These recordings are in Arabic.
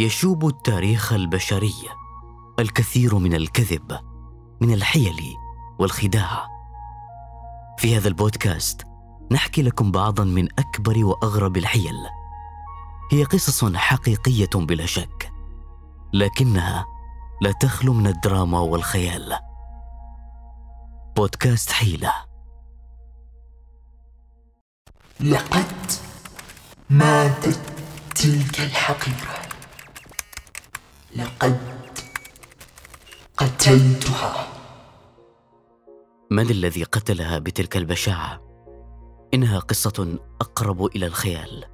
يشوب التاريخ البشري الكثير من الكذب، من الحيل والخداع. في هذا البودكاست نحكي لكم بعضاً من أكبر وأغرب الحيل. هي قصص حقيقية بلا شك، لكنها لا تخلو من الدراما والخيال. بودكاست حيلة. لقد ماتت تلك الحقيرة، لقد قتلتها. من الذي قتلها بتلك البشاعة؟ إنها قصة أقرب إلى الخيال،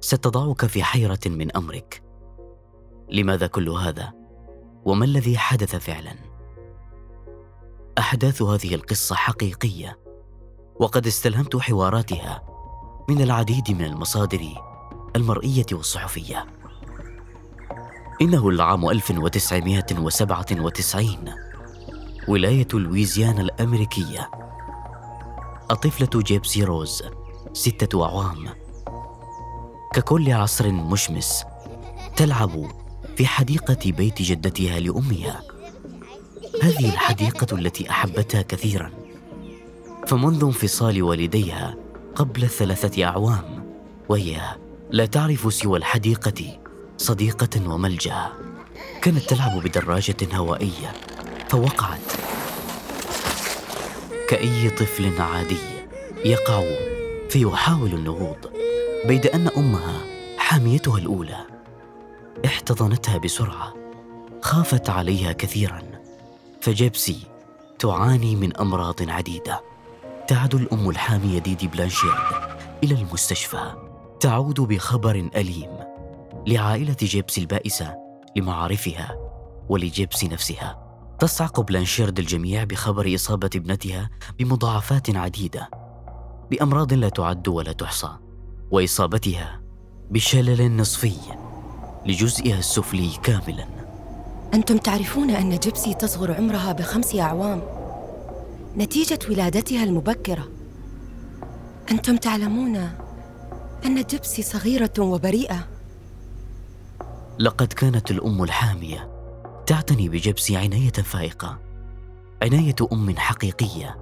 ستضعك في حيرة من أمرك. لماذا كل هذا؟ وما الذي حدث فعلا؟ أحداث هذه القصة حقيقية، وقد استلهمت حواراتها من العديد من المصادر المرئية والصحفية. إنه العام 1997، ولاية لويزيانا الأمريكية. الطفلة جيبسي روز 6 أعوام، ككل عصر مشمس تلعب في حديقة بيت جدتها لأمها. هذه الحديقة التي أحبتها كثيراً، فمنذ انفصال والديها قبل 3 أعوام وهي لا تعرف سوى الحديقة صديقة وملجأ. كانت تلعب بدراجة هوائية فوقعت كأي طفل عادي يقع فيحاول النهوض، بيد أن أمها حاميتها الأولى احتضنتها بسرعة. خافت عليها كثيراً، فجيبسي تعاني من أمراض عديدة. تعد الأم الحامية ديدي بلانشارد إلى المستشفى، تعود بخبر أليم لعائلة جيبسي البائسة، لمعارفها ولجيبسي نفسها. تصعق بلانشارد الجميع بخبر إصابة ابنتها بمضاعفات عديدة، بأمراض لا تعد ولا تحصى، وإصابتها بشلل نصفي لجزئها السفلي كاملاً. أنتم تعرفون أن جيبسي تصغر عمرها ب5 أعوام نتيجة ولادتها المبكرة. أنتم تعلمون أن جيبسي صغيرة وبريئة. لقد كانت الأم الحامية تعتني بجيبسي عناية فائقة، عناية أم حقيقية،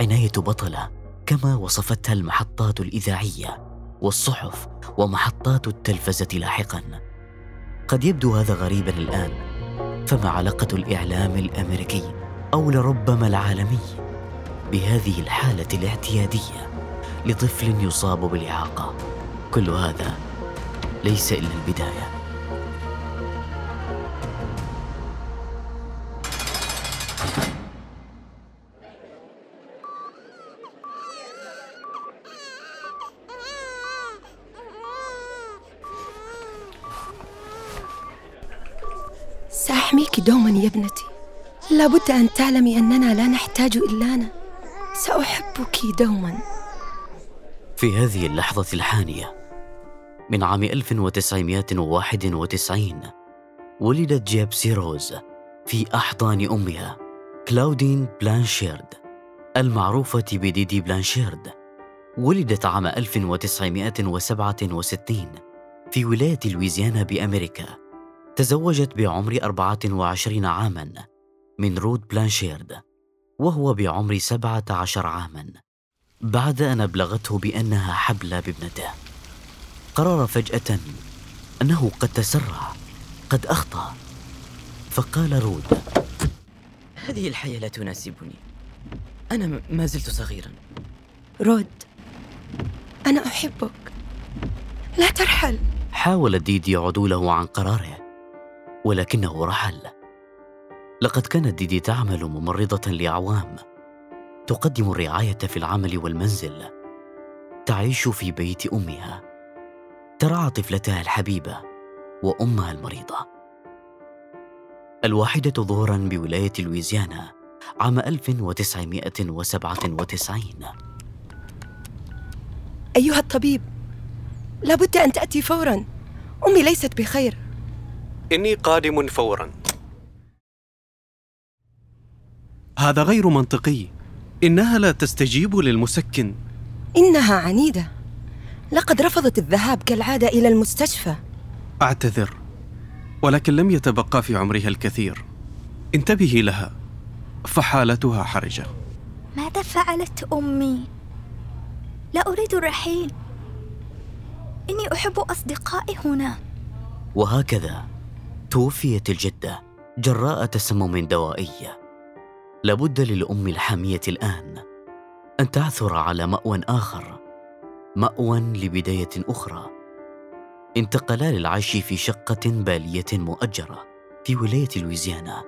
عناية بطلة كما وصفتها المحطات الإذاعية والصحف ومحطات التلفزة لاحقاً. قد يبدو هذا غريباً الآن، فما علاقة الإعلام الأمريكي أو لربما العالمي بهذه الحالة الاعتيادية لطفل يصاب بالإعاقة؟ كل هذا ليس إلا البداية. سأحميك دوماً يا ابنتي، لابد أن تعلمي أننا لا نحتاج إلانا، سأحبك دوماً. في هذه اللحظة الحانية من عام 1991 ولدت جيبسي روز في أحضان أمها كلاودين بلانشارد المعروفة بديدي بلانشارد. ولدت عام 1967 في ولاية لويزيانا بأمريكا. تزوجت بعمر 24 عاماً من رود بلانشارد، وهو بعمر 17 عاماً، بعد أن أبلغته بأنها حبلى بابنته. قرر فجأة أنه قد تسرع، قد أخطأ، فقال رود: هذه الحياة لا تناسبني، أنا ما زلت صغيراً. رود، أنا أحبك، لا ترحل. حاول ديدي عدوله عن قراره، ولكنه رحل. لقد كانت ديدي تعمل ممرضة لأعوام، تقدم الرعاية في العمل والمنزل، تعيش في بيت أمها، ترعى طفلتها الحبيبة وأمها المريضة. الواحدة ظهراً بولاية لويزيانا عام 1997. أيها الطبيب، لابد أن تأتي فوراً، أمي ليست بخير. إني قادم فوراً. هذا غير منطقي، إنها لا تستجيب للمسكن. إنها عنيدة، لقد رفضت الذهاب كالعادة إلى المستشفى. أعتذر، ولكن لم يتبقى في عمرها الكثير. انتبهي لها، فحالتها حرجة. ماذا فعلت أمي؟ لا أريد الرحيل، إني أحب أصدقائي هنا. وهكذا توفيت الجدة جراء تسمم دوائي. لابد للأم الحامية الآن أن تعثر على مأوى آخر، مأوى لبداية أخرى. انتقلا للعيش في شقة بالية مؤجرة في ولاية لويزيانا.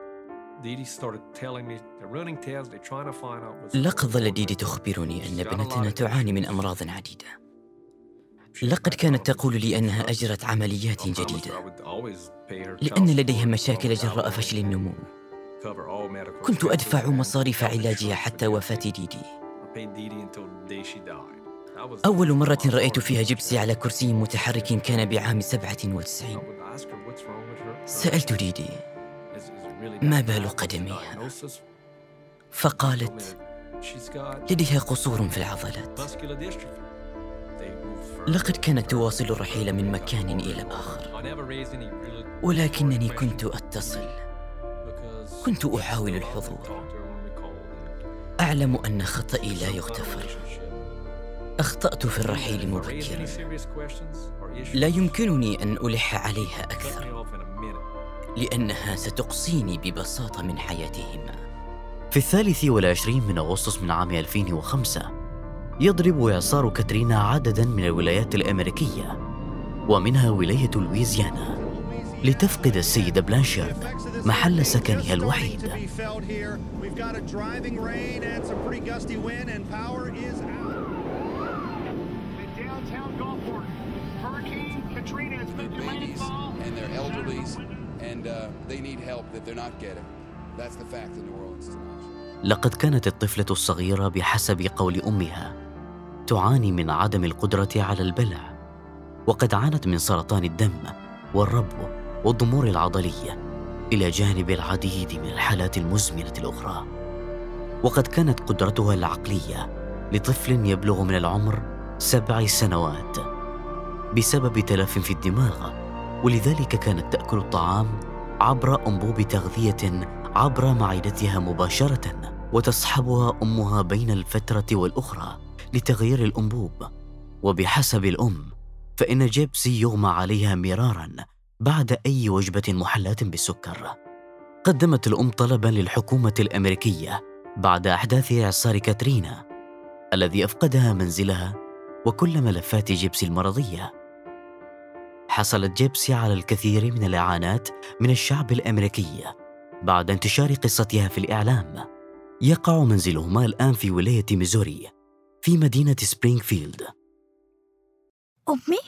لقد ظلت ديدي تخبرني أن ابنتنا تعاني من أمراض عديدة. لقد كانت تقول لي أنها أجرت عمليات جديدة لأن لديها مشاكل جراء فشل النمو. كنت أدفع مصاريف علاجها حتى وفاة ديدي. أول مرة رأيت فيها جيبسي على كرسي متحرك كان بعام 97. سألت ديدي ما بال قدميها، فقالت لديها قصور في العضلات. لقد كانت تواصل الرحيل من مكان إلى آخر، ولكنني كنت أتصل، كنت أحاول الحضور. أعلم أن خطأي لا يغتفر، أخطأت في الرحيل مبكراً، لا يمكنني أن ألح عليها أكثر لأنها ستقصيني ببساطة من حياتهما. في 23 من أغسطس من عام 2005 يضرب إعصار كاترينا عدداً من الولايات الأمريكية ومنها ولاية لويزيانا، لتفقد السيدة بلانشارد محل سكنها الوحيد. لقد كانت الطفلة الصغيرة بحسب قول أمها تعاني من عدم القدرة على البلع، وقد عانت من سرطان الدم والربو والضمور العضلية إلى جانب العديد من الحالات المزمنة الأخرى. وقد كانت قدرتها العقلية لطفل يبلغ من العمر 7 سنوات بسبب تلف في الدماغ، ولذلك كانت تأكل الطعام عبر أنبوب تغذية عبر معدتها مباشرة، وتسحبها أمها بين الفترة والأخرى لتغيير الأنبوب. وبحسب الأم فإن جيبسي يغمى عليها مراراً بعد أي وجبة محلاة بالسكر. قدمت الأم طلباً للحكومة الأمريكية بعد أحداث إعصار كاترينا الذي أفقدها منزلها وكل ملفات جيبسي المرضية. حصلت جيبسي على الكثير من الإعانات من الشعب الأمريكي بعد انتشار قصتها في الإعلام. يقع منزلهما الآن في ولاية ميزوري في مدينة سبرينغفيلد. أمي،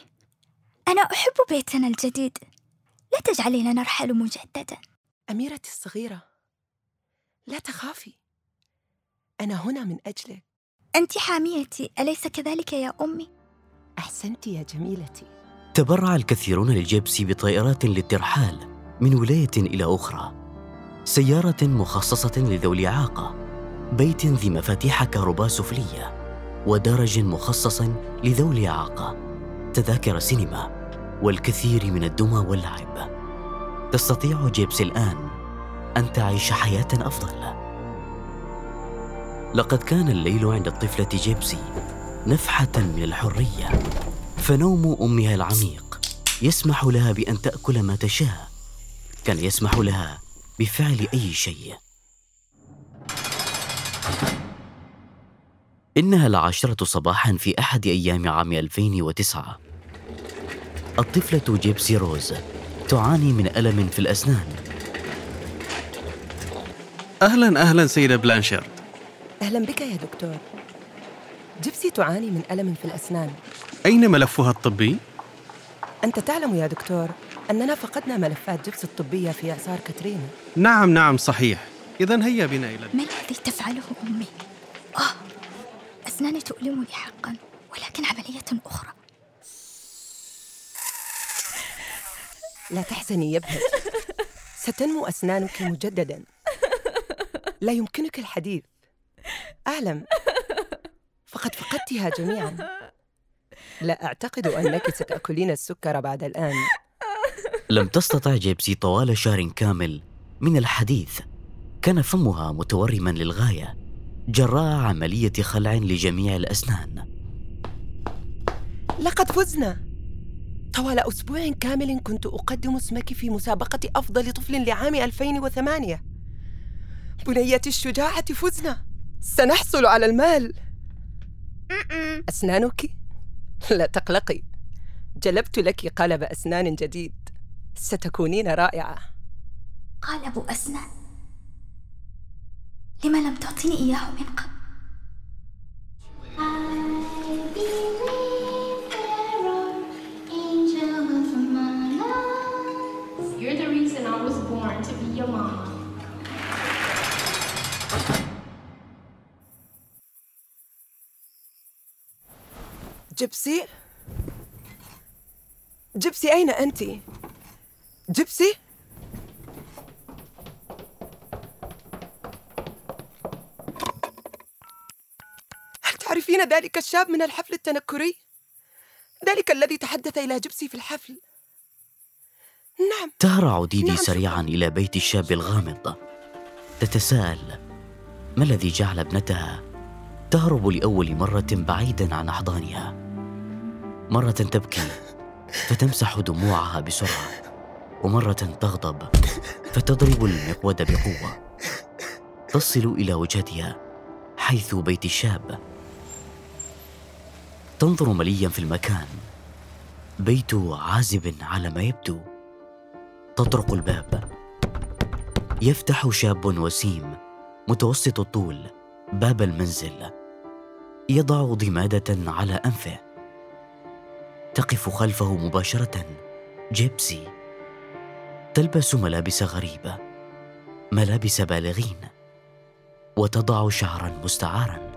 أنا أحب بيتنا الجديد، لا تجعلينا نرحل مجدداً. أميرتي الصغيرة، لا تخافي، أنا هنا من أجلك. أنت حاميتي، أليس كذلك يا أمي؟ أحسنت يا جميلتي. تبرع الكثيرون لجيبسي بطائرات للترحال من ولاية إلى أخرى، سيارة مخصصة لذوي إعاقة، بيت ذي مفاتيح كهرباء سفلية، ودرج مخصص لذوي إعاقة، تذاكر سينما، والكثير من الدمى واللعب. تستطيع جيبسي الآن أن تعيش حياة أفضل. لقد كان الليل عند الطفلة جيبسي نفحة من الحرية، فنوم أمها العميق يسمح لها بأن تأكل ما تشاء، كان يسمح لها بفعل أي شيء. إنها 10 صباحاً في أحد أيام عام 2009. الطفلة جيبسي روز تعاني من ألم في الأسنان. أهلاً سيدة بلانشارد. أهلاً بك يا دكتور. جيبسي تعاني من ألم في الأسنان. أين ملفها الطبي؟ أنت تعلم يا دكتور أننا فقدنا ملفات جيبسي الطبية في إعصار كاترينا. نعم صحيح. إذن هيا بنا إلى ما الذي تفعله أمي؟ أسناني تؤلمني حقاً، ولكن عملية أخرى. لا تحزني يا ابنتي، ستنمو أسنانك مجدداً، لا يمكنك الحديث. أعلم، فقد فقدتها جميعاً. لا أعتقد أنك ستأكلين السكر بعد الآن. لم تستطع جيبسي طوال شهر كامل من الحديث. كان فمها متورما للغاية جراء عملية خلع لجميع الأسنان. لقد فزنا. طوال أسبوع كامل كنت أقدم اسمك في مسابقة أفضل طفل لعام 2008. بنيتي الشجاعة فزنا. سنحصل على المال. أسنانك؟ لا تقلقي، جلبت لك قالب أسنان جديد، ستكونين رائعة. قالب أسنان؟ لما لم تعطيني إياه من قبل؟ جيبسي؟ جيبسي أين أنت؟ جيبسي؟ هل تعرفين ذلك الشاب من الحفل التنكري؟ ذلك الذي تحدث إلى جيبسي في الحفل. نعم. تهرع ديدي سريعا إلى بيت الشاب الغامض، تتساءل ما الذي جعل ابنتها تهرب لأول مرة بعيدا عن أحضانها. مرة تبكي فتمسح دموعها بسرعة، ومرة تغضب فتضرب المقود بقوة. تصل إلى وجهتها حيث بيت الشاب، تنظر مليا في المكان، بيت عازب على ما يبدو. تطرق الباب، يفتح شاب وسيم متوسط الطول باب المنزل، يضع ضمادة على أنفه. تقف خلفه مباشرة جيبسي، تلبس ملابس غريبة، ملابس بالغين، وتضع شعرا مستعارا.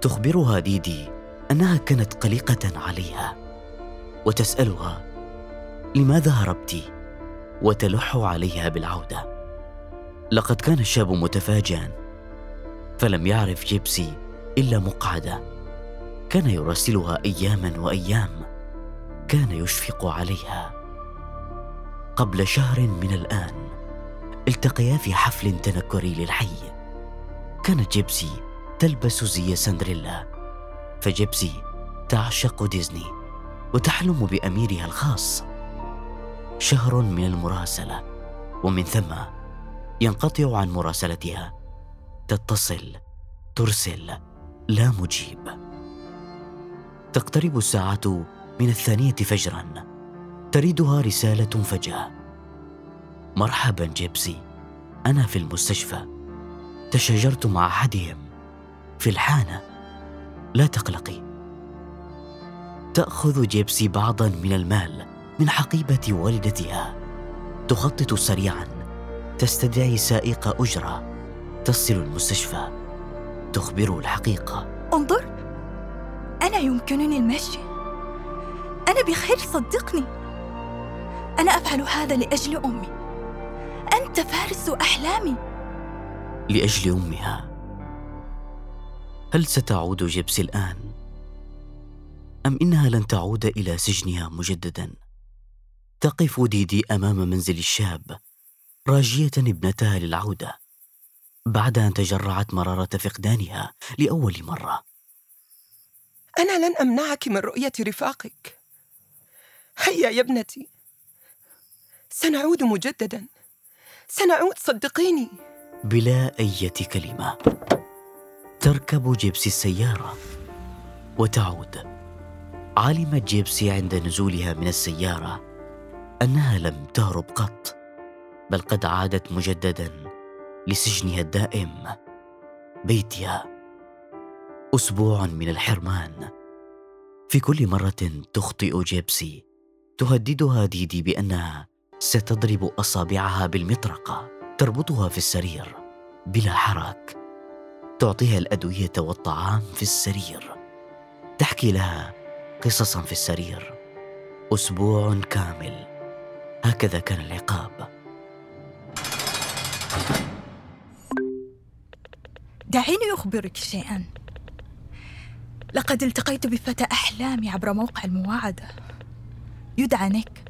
تخبرها ديدي أنها كانت قلقة عليها، وتسألها لماذا هربت، وتلح عليها بالعودة. لقد كان الشاب متفاجئا، فلم يعرف جيبسي إلا مقعدة. كان يراسلها أياما وأيام، كان يشفق عليها. قبل شهر من الآن التقيا في حفل تنكري للحي. كانت جيبسي تلبس زي سندريلا، فجيبسي تعشق ديزني وتحلم بأميرها الخاص. شهر من المراسلة، ومن ثم ينقطع عن مراسلتها. تتصل، ترسل، لا مجيب. تقترب الساعة من 2 فجرا، تريدها رسالة فجأة. مرحبا جيبسي، أنا في المستشفى، تشاجرت مع أحدهم في الحانة، لا تقلقي. تأخذ جيبسي بعضا من المال من حقيبة والدتها، تخطط سريعا، تستدعي سائق أجرة، تصل المستشفى، تخبره الحقيقة. انظر، أنا يمكنني المشي، أنا بخير صدقني، أنا أفعل هذا لأجل أمي، أنت فارس أحلامي. لأجل أمها. هل ستعود جيبسي الآن؟ أم إنها لن تعود إلى سجنها مجددا؟ تقف ديدي أمام منزل الشاب راجية ابنتها للعودة، بعد أن تجرعت مرارة فقدانها لأول مرة. أنا لن أمنعك من رؤية رفاقك. هيا يا ابنتي، سنعود مجددا، سنعود صدقيني. بلا أي كلمة تركب جيبسي السيارة وتعود. علمت جيبسي عند نزولها من السيارة أنها لم تهرب قط، بل قد عادت مجددا لسجنها الدائم، بيتها. أسبوع من الحرمان. في كل مرة تخطئ جيبسي، تهددها ديدي بأنها ستضرب أصابعها بالمطرقة، تربطها في السرير بلا حراك، تعطيها الأدوية والطعام في السرير، تحكي لها قصصا في السرير. أسبوع كامل، هكذا كان العقاب. دعيني أخبرك شيئاً. لقد التقيت بفتى أحلامي عبر موقع المواعدة، يدعى نيك،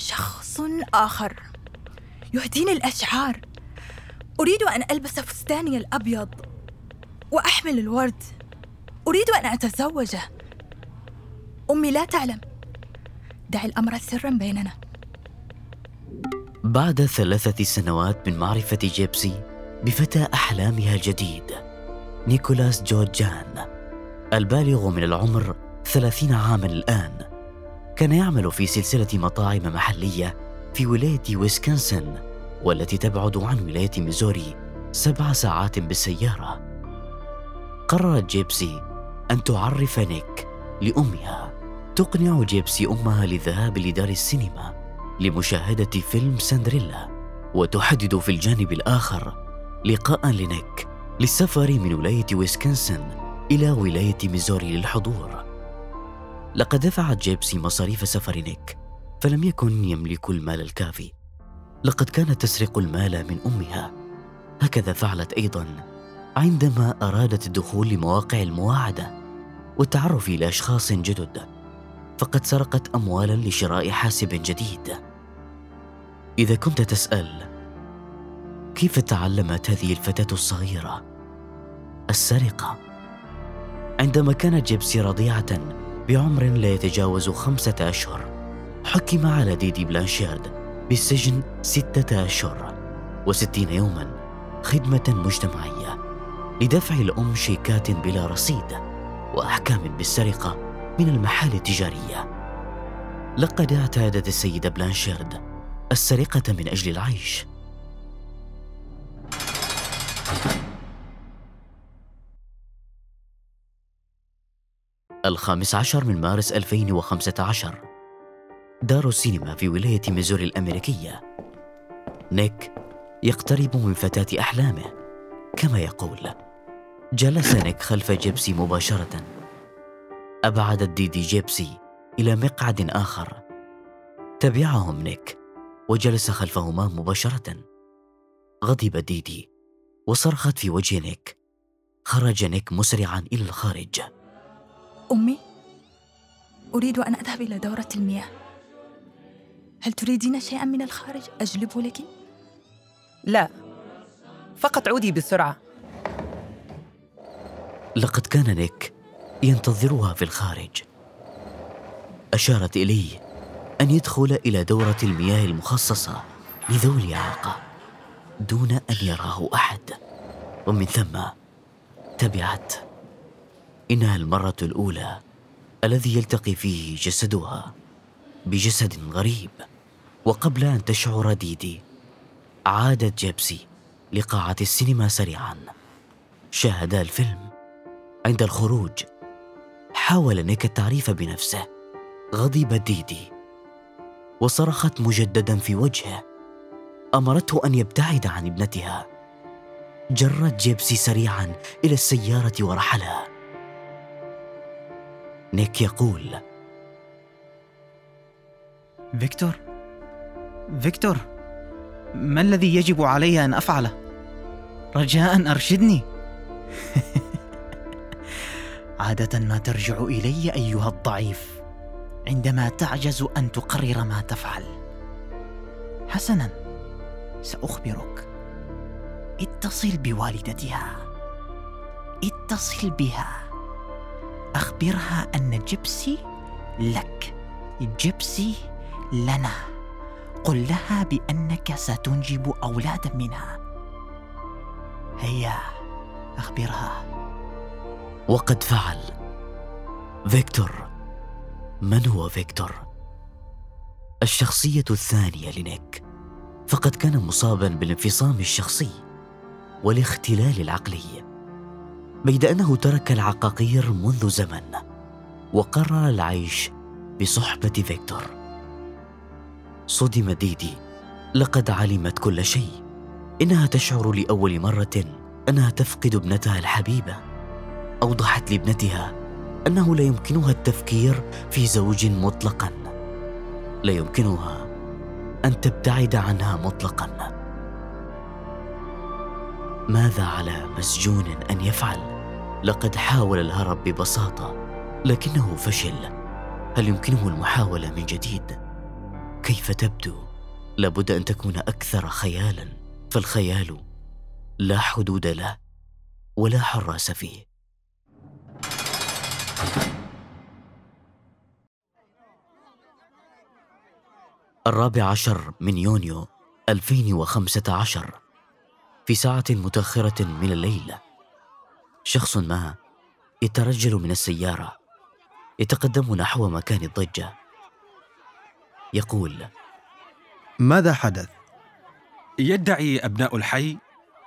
شخص آخر يهديني الأشعار. أريد أن ألبس فستاني الأبيض وأحمل الورد، أريد أن أتزوجه. أمي لا تعلم. دع الأمر سراً بيننا. بعد 3 سنوات من معرفة جيبسي بفتى أحلامها الجديد، نيكولاس جودجان البالغ من العمر 30 عاماً الآن، كان يعمل في سلسلة مطاعم محلية في ولاية ويسكنسن، والتي تبعد عن ولاية ميزوري 7 ساعات بالسيارة. قررت جيبسي أن تعرف نيك لأمها. تقنع جيبسي أمها للذهاب لدار السينما لمشاهدة فيلم سندريلا، وتحدد في الجانب الآخر لقاء لنيك للسفر من ولاية ويسكنسن إلى ولاية ميزوري للحضور. لقد دفعت جيبسي مصاريف سفر نيك، فلم يكن يملك المال الكافي. لقد كانت تسرق المال من أمها. هكذا فعلت أيضاً عندما أرادت الدخول لمواقع المواعدة والتعرف إلى أشخاص جدد، فقد سرقت أموالاً لشراء حاسب جديد. إذا كنت تسأل كيف تعلمت هذه الفتاة الصغيرة السرقة؟ عندما كانت جيبسي رضيعة بعمر لا يتجاوز 5 أشهر، حكم على ديدي بلانشارد بالسجن 6 أشهر و60 يوماً خدمة مجتمعية لدفع الأم شيكات بلا رصيد وأحكام بالسرقة من المحال التجارية. لقد اعتادت السيدة بلانشارد السرقة من أجل العيش. ال15 من مارس 2015، دار السينما في ولاية ميزوري الأمريكية. نيك يقترب من فتاة أحلامه كما يقول. جلس نيك خلف جيبسي مباشرة. أبعدت ديدي جيبسي إلى مقعد آخر. تبعهم نيك وجلس خلفهما مباشرة. غضب ديدي وصرخت في وجه نيك. خرج نيك مسرعا إلى الخارج. أمي، أريد أن أذهب إلى دورة المياه. هل تريدين شيئاً من الخارج أجلبه لك؟ لا، فقط عودي بسرعة. لقد كان نيك ينتظرها في الخارج. أشارت إليه أن يدخل إلى دورة المياه المخصصة لذوي الإعاقة دون أن يراه أحد، ومن ثم تبعت. إنها المرة الأولى الذي يلتقي فيه جسدها بجسد غريب. وقبل أن تشعر ديدي، عادت جيبسي لقاعة السينما سريعا. شاهدا الفيلم. عند الخروج حاول نيك التعريف بنفسه. غضبت ديدي وصرخت مجددا في وجهه. أمرته أن يبتعد عن ابنتها. جرت جيبسي سريعا إلى السيارة ورحلها. نيك يقول: فيكتور، ما الذي يجب علي أن أفعله؟ رجاء أرشدني. عادة ما ترجع إلي أيها الضعيف عندما تعجز أن تقرر ما تفعل. حسناً، سأخبرك. اتصل بوالدتها، اتصل بها، أخبرها أن جيبسي لك، جيبسي لنا. قل لها بأنك ستنجب أولادا منها. هيا، أخبرها. وقد فعل. فيكتور. من هو فيكتور؟ الشخصية الثانية لنيك. فقد كان مصابا بالانفصام الشخصي والاختلال العقلي، بيد أنه ترك العقاقير منذ زمن وقرر العيش بصحبة فيكتور. صدم ديدي. لقد علمت كل شيء. إنها تشعر لأول مرة أنها تفقد ابنتها الحبيبة. أوضحت لابنتها أنه لا يمكنها التفكير في زوج مطلقا، لا يمكنها أن تبتعد عنها مطلقا. ماذا على مسجون أن يفعل؟ لقد حاول الهرب ببساطة لكنه فشل. هل يمكنه المحاولة من جديد؟ كيف تبدو؟ لابد أن تكون أكثر خيالاً، فالخيال لا حدود له ولا حراس فيه. الرابع عشر من يونيو 2015، في ساعة متأخرة من الليل، شخص ما يترجل من السيارة، يتقدم نحو مكان الضجة. يقول: ماذا حدث؟ يدعي أبناء الحي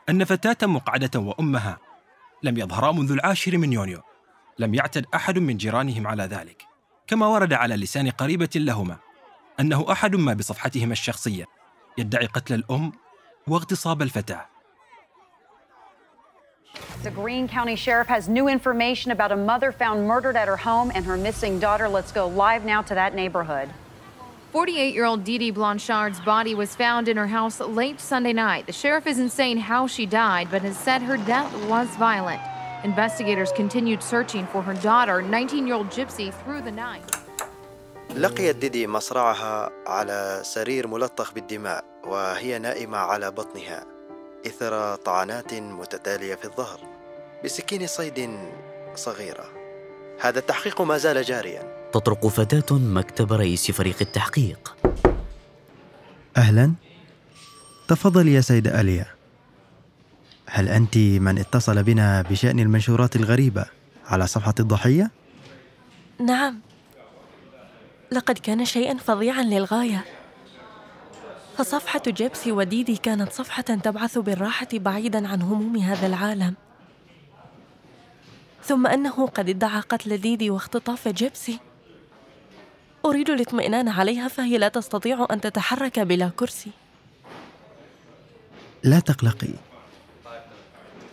أن فتاة مقعدة وأمها لم يظهرا منذ 10 يونيو. لم يعتد أحد من جيرانهم على ذلك، كما ورد على لسان قريبة لهما أنه أحد ما بصفحتهم الشخصية يدعي قتل الأم واغتصاب الفتاة. The Greene County Sheriff has new information about a mother found murdered at her home and her missing daughter. Let's go live now to that neighborhood. 48-year-old Didi Blanchard's body was found in her house late Sunday night. The sheriff isn't saying how she died, but has said her death was violent. Investigators continued searching for her daughter, 19-year-old Gypsy, through the night. لقيت ديدي مصرعها على سرير ملطخ بالدماء وهي نائمة على بطنها إثر طعنات متتالية في الظهر بسكين صيد صغيرة. هذا التحقيق ما زال جارياً. تطرق فتاة مكتب رئيس فريق التحقيق. أهلاً، تفضل يا سيدة آليا. هل أنت من اتصل بنا بشأن المنشورات الغريبة على صفحة الضحية؟ نعم، لقد كان شيئاً فظيعاً للغاية، فصفحة جيبسي وديدي كانت صفحة تبعث بالراحة بعيداً عن هموم هذا العالم، ثم أنه قد ادعى قتل ديدي واختطاف جيبسي. أريد الاطمئنان عليها، فهي لا تستطيع أن تتحرك بلا كرسي. لا تقلقي،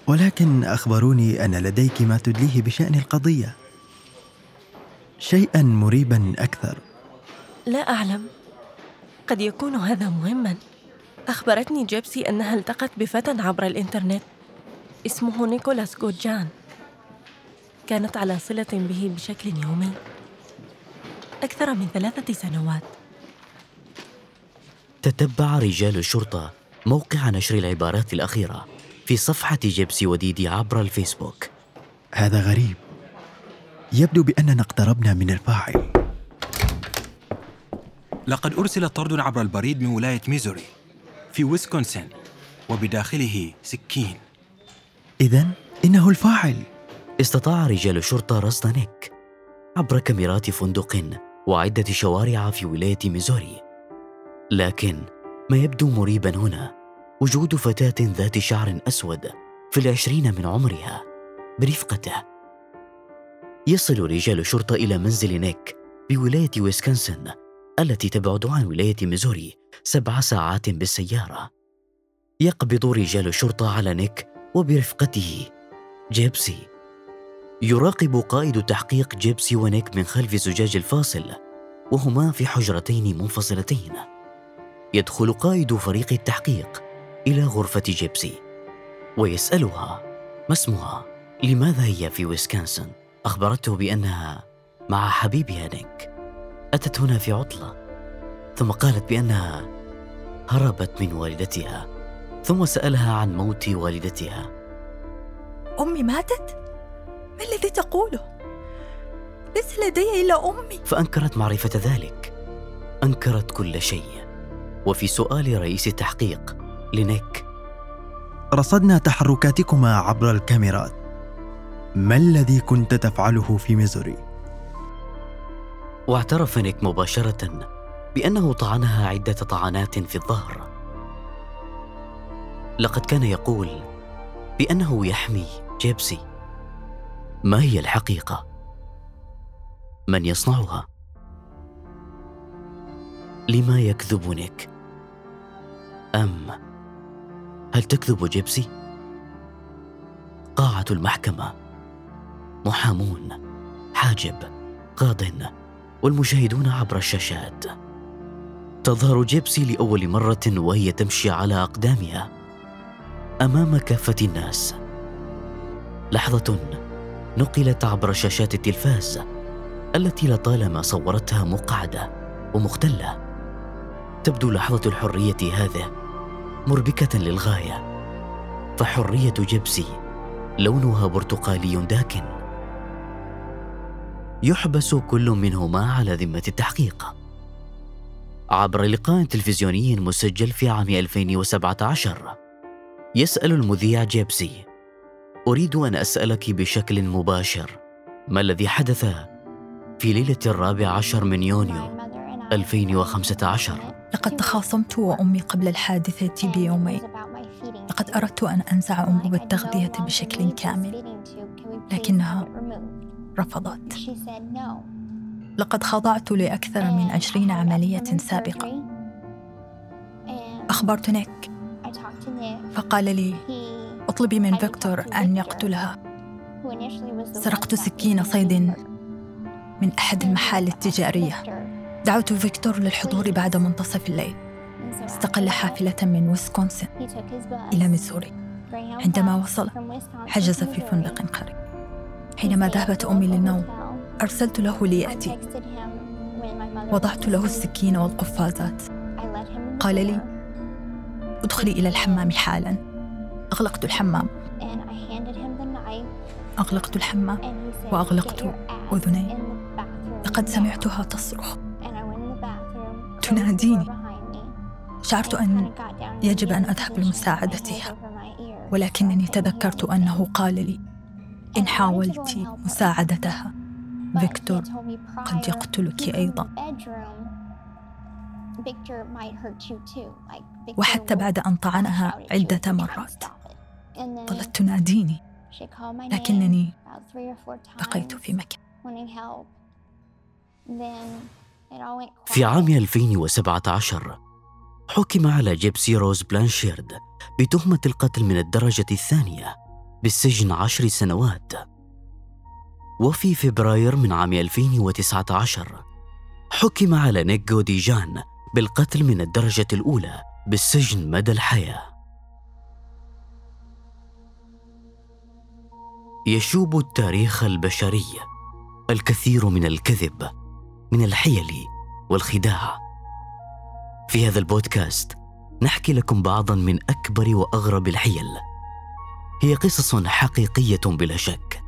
ولكن أخبروني أن لديك ما تدليه بشأن القضية، شيئاً مريباً أكثر. لا أعلم، قد يكون هذا مهماً. أخبرتني جيبسي أنها التقت بفتى عبر الإنترنت اسمه نيكولاس غودجان، كانت على صلة به بشكل يومي أكثر من 3 سنوات. تتبع رجال الشرطة موقع نشر العبارات الأخيرة في صفحة جيبسي وديدي عبر الفيسبوك. هذا غريب، يبدو بأننا اقتربنا من الفاعل. لقد أرسل طرد عبر البريد من ولاية ميزوري في ويسكونسن وبداخله سكين. إذن إنه الفاعل. استطاع رجال الشرطة رصد نيك عبر كاميرات فندق وعدة شوارع في ولاية ميزوري، لكن ما يبدو مريبا هنا وجود فتاة ذات شعر أسود في 20 من عمرها برفقته. يصل رجال الشرطة إلى منزل نيك بولاية ويسكونسن التي تبعد عن ولاية ميزوري 7 ساعات بالسيارة. يقبض رجال الشرطة على نيك وبرفقته جيبسي. يراقب قائد التحقيق جيبسي ونيك من خلف زجاج الفاصل، وهما في حجرتين منفصلتين. يدخل قائد فريق التحقيق إلى غرفة جيبسي ويسألها ما اسمها، لماذا هي في ويسكونسن. أخبرته بأنها مع حبيبها نيك، أتت هنا في عطلة، ثم قالت بأنها هربت من والدتها، ثم سألها عن موت والدتها. أمي ماتت؟ ما الذي تقوله؟ ليس لدي إلا أمي. فأنكرت معرفة ذلك، أنكرت كل شيء. وفي سؤال رئيس التحقيق لنيك: رصدنا تحركاتكما عبر الكاميرات، ما الذي كنت تفعله في ميزوري؟ واعترف نيك مباشرة بأنه طعنها عدة طعنات في الظهر. لقد كان يقول بأنه يحمي جيبسي. ما هي الحقيقة؟ من يصنعها؟ لما يكذب نيك؟ أم هل تكذب جيبسي؟ قاعة المحكمة، محامون، حاجب، قاض، والمشاهدون عبر الشاشات. تظهر جيبسي لأول مرة وهي تمشي على أقدامها أمام كافة الناس. لحظة نقلت عبر شاشات التلفاز التي لطالما صورتها مقعدة ومختلة تبدو لحظة الحرية هذه مربكة للغاية، فحرية جيبسي لونها برتقالي داكن. يحبس كل منهما على ذمة التحقيق عبر لقاء تلفزيوني مسجل في عام 2017. يسأل المذيع جيبسي: أريد أن أسألك بشكل مباشر، ما الذي حدث في ليلة 14 يونيو 2015؟ لقد تخاصمت وأمي قبل الحادثة بيومين. لقد أردت أن أنزع أنبوب التغذية بشكل كامل، لكنها رفضت. لقد خضعت لأكثر من 20 عملية سابقة. أخبرت نيك، فقال لي: أطلبي من فيكتور أن يقتلها. سرقت سكين صيد من أحد المحال التجارية. دعوت فيكتور للحضور بعد منتصف الليل. استقل حافلة من ويسكونسن إلى ميزوري. عندما وصل حجز في فندق قريب. حينما ذهبت أمي للنوم أرسلت له ليأتي. وضعت له السكين والقفازات. قال لي: ادخلي إلى الحمام حالا. أغلقت الحمام وأغلقت أذني. لقد سمعتها تصرخ، تناديني. شعرت أن يجب أن أذهب لمساعدتها، ولكنني تذكرت أنه قال لي: إن حاولت مساعدتها فيكتور قد يقتلك أيضا. وحتى بعد أن طعنها عدة مرات ظلت تناديني، لكنني بقيت في مكان. في عام 2017 حكم على جيبسي روز بلانشيرد بتهمة القتل من الدرجة الثانية بالسجن 10 سنوات. وفي فبراير من عام 2019 حكم على نيك غوديجان بالقتل من الدرجة الأولى بالسجن مدى الحياة. يشوب التاريخ البشري الكثير من الكذب، من الحيل والخداع. في هذا البودكاست نحكي لكم بعضاً من أكبر وأغرب الحيل. هي قصص حقيقية بلا شك،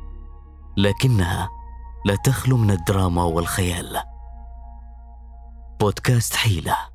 لكنها لا تخلو من الدراما والخيال. بودكاست حيلة.